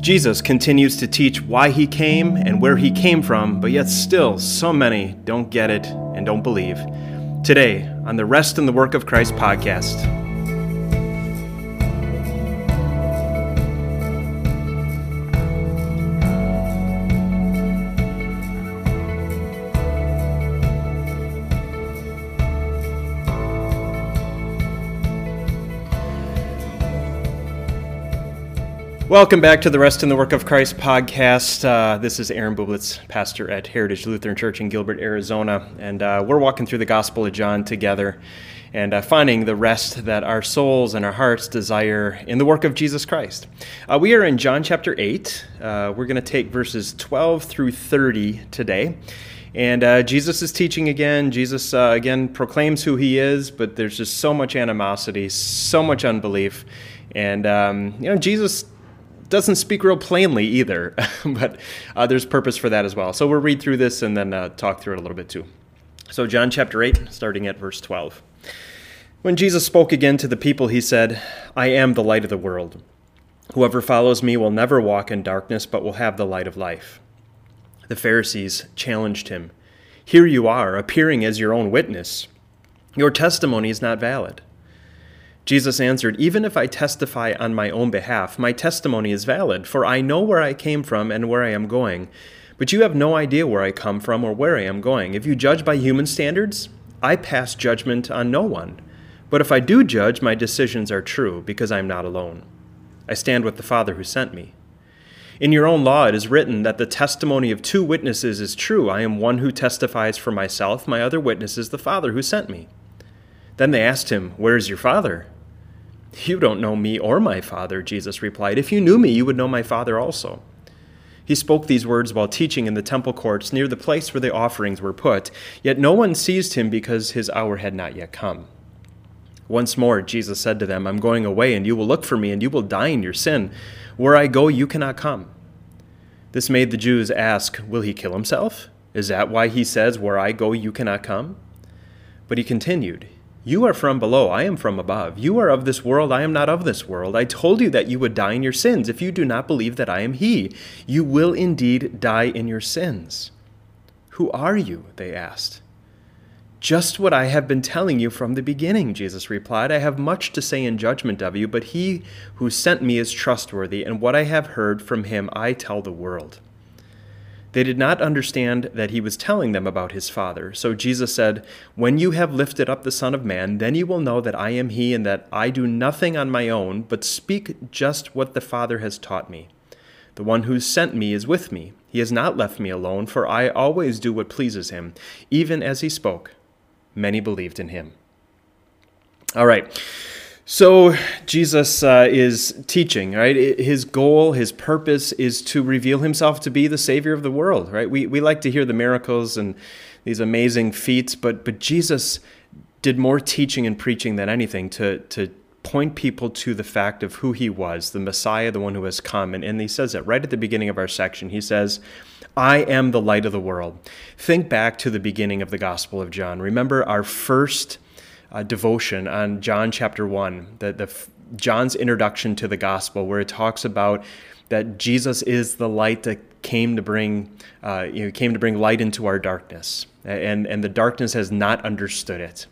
Jesus continues to teach why he came and where he came from, but yet still so many don't get it and don't believe. Today on the Rest in the Work of Christ podcast. Welcome back to the Rest in the Work of Christ podcast. This is Aaron Bublitz, pastor at Heritage Lutheran Church in Gilbert, Arizona, and we're walking through the Gospel of John together and finding the rest that our souls and our hearts desire in the work of Jesus Christ. We are in John chapter 8. We're going to take verses 12 through 30 today. And Jesus is teaching again. Jesus, again, proclaims who he is, but there's just so much animosity, so much unbelief. And, Jesus doesn't speak real plainly either, but there's purpose for that as well. So we'll read through this and then talk through it a little bit too. So John chapter 8, starting at verse 12. When Jesus spoke again to the people, he said, "I am the light of the world. Whoever follows me will never walk in darkness, but will have the light of life." The Pharisees challenged him. "Here you are, appearing as your own witness. Your testimony is not valid." Jesus answered, "Even if I testify on my own behalf, my testimony is valid, for I know where I came from and where I am going. But you have no idea where I come from or where I am going. If you judge by human standards, I pass judgment on no one. But if I do judge, my decisions are true, because I am not alone. I stand with the Father who sent me. In your own law it is written that the testimony of two witnesses is true. I am one who testifies for myself. My other witness is the Father who sent me." Then they asked him, "Where is your Father?" "You don't know me or my Father," Jesus replied. "If you knew me, you would know my Father also." He spoke these words while teaching in the temple courts near the place where the offerings were put, yet no one seized him because his hour had not yet come. Once more, Jesus said to them, "I'm going away, and you will look for me, and you will die in your sin. Where I go, you cannot come." This made the Jews ask, "Will he kill himself? Is that why he says, 'Where I go, you cannot come'?" But he continued, "You are from below, I am from above. You are of this world, I am not of this world. I told you that you would die in your sins. If you do not believe that I am he, you will indeed die in your sins." "Who are you?" they asked. "Just what I have been telling you from the beginning," Jesus replied. "I have much to say in judgment of you, but he who sent me is trustworthy, and what I have heard from him I tell the world." They did not understand that he was telling them about his Father. So Jesus said, "When you have lifted up the Son of Man, then you will know that I am he and that I do nothing on my own, but speak just what the Father has taught me. The one who sent me is with me. He has not left me alone, for I always do what pleases him." Even as he spoke, many believed in him. All right. So Jesus is teaching, right? His goal, his purpose is to reveal himself to be the Savior of the world, right? We like to hear the miracles and these amazing feats, but Jesus did more teaching and preaching than anything to point people to the fact of who he was, the Messiah, the one who has come. And he says that right at the beginning of our section. He says, "I am the light of the world." Think back to the beginning of the Gospel of John. Remember our first devotion on John chapter 1, John's introduction to the gospel, where it talks about that Jesus is the light that came to bring light into our darkness, and the darkness has not understood it.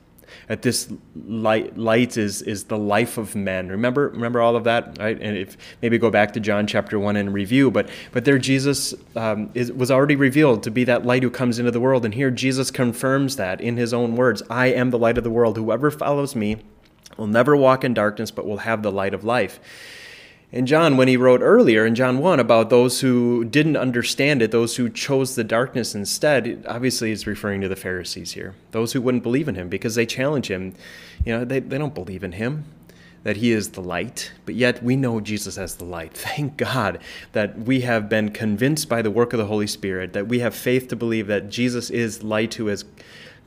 That this light is the life of men. Remember all of that, right? And if maybe go back to John chapter 1 and review, but there Jesus was already revealed to be that light who comes into the world, and here Jesus confirms that in his own words, "I am the light of the world. Whoever follows me will never walk in darkness, but will have the light of life." And John, when he wrote earlier in John 1 about those who didn't understand it, those who chose the darkness instead, obviously is referring to the Pharisees here, those who wouldn't believe in him because they challenge him. They don't believe in him, that he is the light, but yet we know Jesus as the light. Thank God that we have been convinced by the work of the Holy Spirit, that we have faith to believe that Jesus is light who has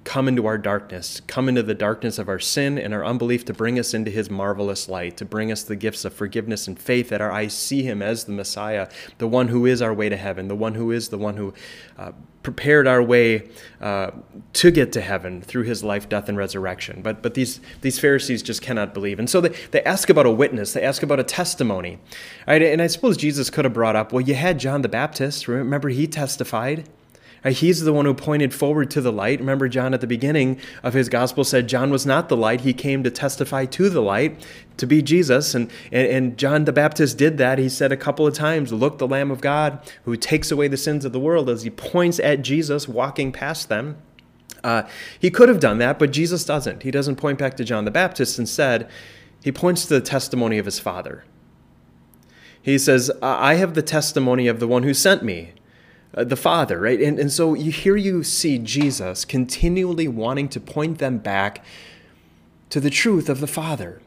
come into our darkness, come into the darkness of our sin and our unbelief to bring us into his marvelous light, to bring us the gifts of forgiveness and faith that our eyes see him as the Messiah, the one who is our way to heaven, the one who is the one who prepared our way to get to heaven through his life, death, and resurrection. But these Pharisees just cannot believe. And so they ask about a witness. They ask about a testimony. All right, and I suppose Jesus could have brought up, well, you had John the Baptist. Remember, he testified. He's the one who pointed forward to the light. Remember, John at the beginning of his gospel said John was not the light. He came to testify to the light, to be Jesus. And John the Baptist did that. He said a couple of times, look, the Lamb of God who takes away the sins of the world, as he points at Jesus walking past them. He could have done that, but Jesus doesn't. He doesn't point back to John the Baptist. Instead, he points to the testimony of his Father. He says, I have the testimony of the one who sent me. The Father, right? And so here you see Jesus continually wanting to point them back to the truth of the Father,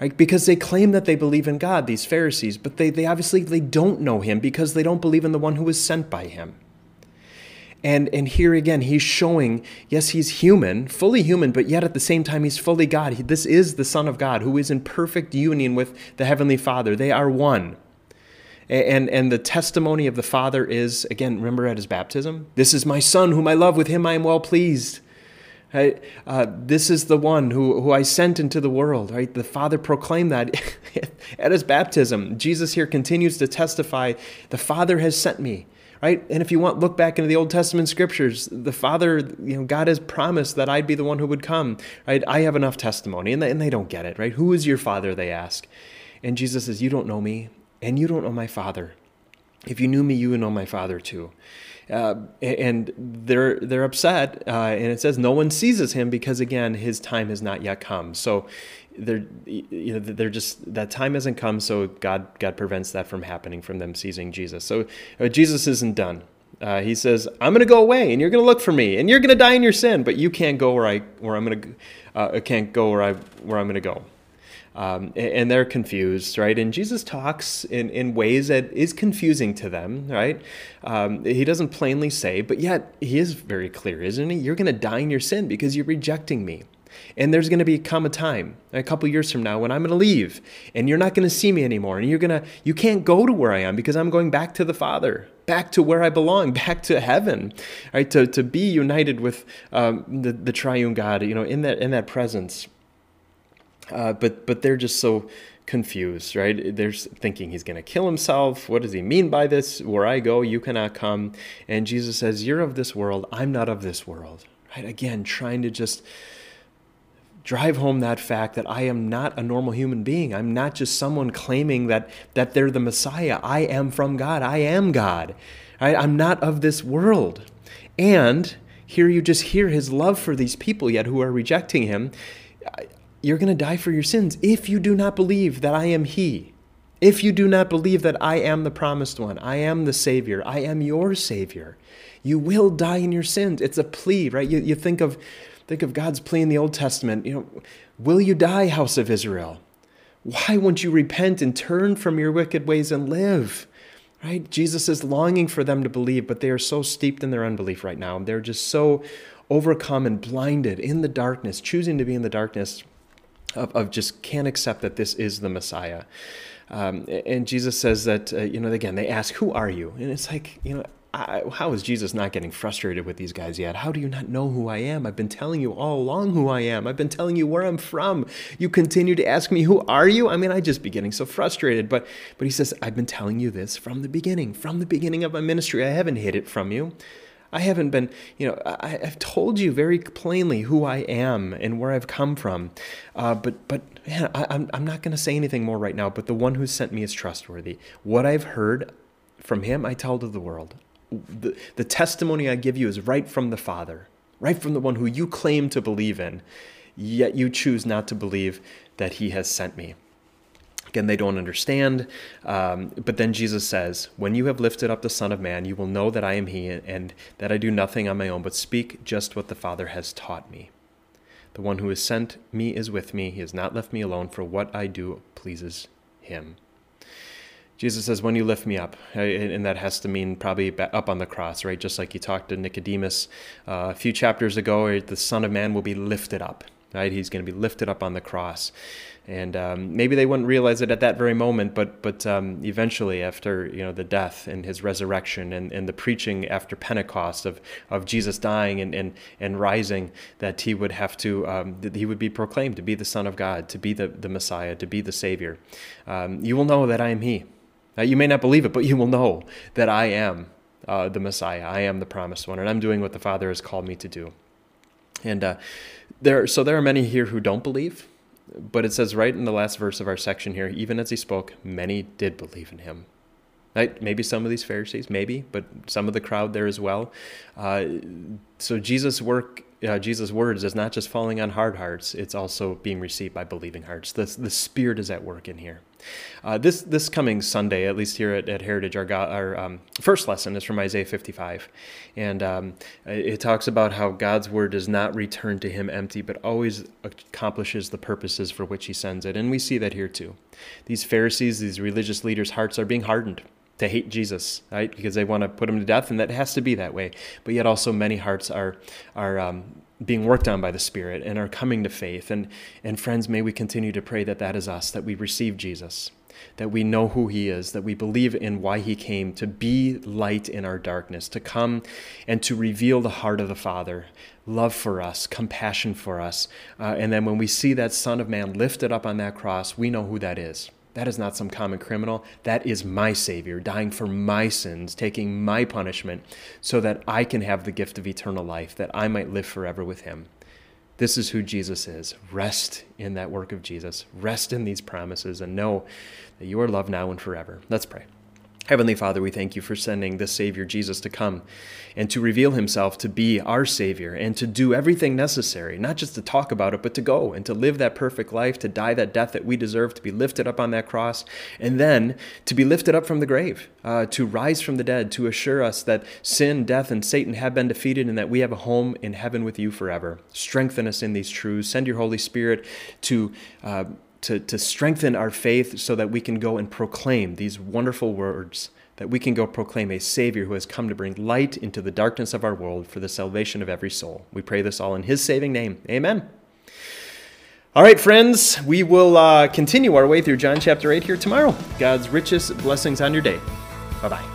right? Because they claim that they believe in God, these Pharisees, but they obviously don't know him because they don't believe in the one who was sent by him. And here again, he's showing, yes, he's human, fully human, but yet at the same time, he's fully God. This is the Son of God who is in perfect union with the Heavenly Father. They are one. And the testimony of the Father is, again, remember at his baptism? This is my Son whom I love. With him I am well pleased. Right? This is the one who I sent into the world. Right? The Father proclaimed that at his baptism. Jesus here continues to testify, the Father has sent me. Right? And if you want, look back into the Old Testament scriptures. The Father, God has promised that I'd be the one who would come. Right? I have enough testimony. And they don't get it. Right? Who is your Father, they ask. And Jesus says, you don't know me. And you don't know my Father. If you knew me, you would know my Father too. And they're upset. And it says no one seizes him because, again, his time has not yet come. So they're just, that time hasn't come. So God prevents that from happening, from them seizing Jesus. So Jesus isn't done. He says, I'm going to go away, and you're going to look for me, and you're going to die in your sin, but you can't go where I'm going to go. And they're confused, right? And Jesus talks in ways that is confusing to them, right? He doesn't plainly say, but yet he is very clear, isn't he? You're going to die in your sin because you're rejecting me. And there's going to come a time, a couple years from now, when I'm going to leave, and you're not going to see me anymore. And you can't go to where I am because I'm going back to the Father, back to where I belong, back to heaven, right? To be united with the triune God, in that presence. But they're just so confused, right? They're thinking he's going to kill himself. What does he mean by this? Where I go, you cannot come. And Jesus says, you're of this world. I'm not of this world, right? Again, trying to just drive home that fact that I am not a normal human being. I'm not just someone claiming that they're the Messiah. I am from God. I am God. Right? I'm not of this world. And here you just hear his love for these people yet who are rejecting him. You're going to die for your sins if you do not believe that I am he. If you do not believe that I am the promised one, I am the Savior, I am your Savior, you will die in your sins. It's a plea, right? You think of God's plea in the Old Testament. Will you die, house of Israel? Why won't you repent and turn from your wicked ways and live? Right? Jesus is longing for them to believe, but they are so steeped in their unbelief right now. They're just so overcome and blinded in the darkness, choosing to be in the darkness of just can't accept that this is the Messiah. And Jesus says that, again, they ask, who are you? And it's like, how is Jesus not getting frustrated with these guys yet? How do you not know who I am? I've been telling you all along who I am. I've been telling you where I'm from. You continue to ask me, who are you? I mean, I'd just be getting so frustrated. But he says, I've been telling you this from the beginning of my ministry. I haven't hid it from you. I haven't been, I've told you very plainly who I am and where I've come from. But man, I'm not going to say anything more right now, but the one who sent me is trustworthy. What I've heard from him, I tell to the world. The testimony I give you is right from the Father, right from the one who you claim to believe in, yet you choose not to believe that he has sent me. Again, they don't understand. But then Jesus says, when you have lifted up the Son of Man, you will know that I am he and that I do nothing on my own, but speak just what the Father has taught me. The one who has sent me is with me. He has not left me alone, for what I do pleases him. Jesus says, when you lift me up, and that has to mean probably up on the cross, right? Just like you talked to Nicodemus a few chapters ago, the Son of Man will be lifted up, right? He's going to be lifted up on the cross. And maybe they wouldn't realize it at that very moment, but eventually, after the death and his resurrection and the preaching after Pentecost of Jesus dying and rising, that he would have to that he would be proclaimed to be the Son of God, to be the Messiah, to be the Savior. You will know that I am He. You may not believe it, but you will know that I am the Messiah. I am the promised one, and I'm doing what the Father has called me to do. And there are many here who don't believe. But it says right in the last verse of our section here, even as he spoke, many did believe in him. Right? Maybe some of these Pharisees, maybe, but some of the crowd there as well. So Jesus' words is not just falling on hard hearts; it's also being received by believing hearts. The Spirit is at work in here. This coming Sunday, at least here at Heritage, our first lesson is from Isaiah 55, and it talks about how God's word does not return to him empty, but always accomplishes the purposes for which he sends it. And we see that here too. These Pharisees, these religious leaders' hearts are being hardened to hate Jesus, right? Because they want to put him to death, and that has to be that way. But yet also many hearts are being worked on by the Spirit and are coming to faith. And friends, may we continue to pray that is us, that we receive Jesus, that we know who he is, that we believe in why he came, to be light in our darkness, to come and to reveal the heart of the Father, love for us, compassion for us. And then when we see that Son of Man lifted up on that cross, we know who that is. That is not some common criminal. That is my Savior, dying for my sins, taking my punishment so that I can have the gift of eternal life, that I might live forever with him. This is who Jesus is. Rest in that work of Jesus. Rest in these promises and know that you are loved now and forever. Let's pray. Heavenly Father, we thank you for sending the Savior Jesus to come and to reveal himself to be our Savior and to do everything necessary, not just to talk about it, but to go and to live that perfect life, to die that death that we deserve, to be lifted up on that cross, and then to be lifted up from the grave, to rise from the dead, to assure us that sin, death, and Satan have been defeated and that we have a home in heaven with you forever. Strengthen us in these truths. Send your Holy Spirit to strengthen our faith so that we can go and proclaim these wonderful words, that we can go proclaim a Savior who has come to bring light into the darkness of our world for the salvation of every soul. We pray this all in his saving name. Amen. All right, friends, we will continue our way through John chapter 8 here tomorrow. God's richest blessings on your day. Bye-bye.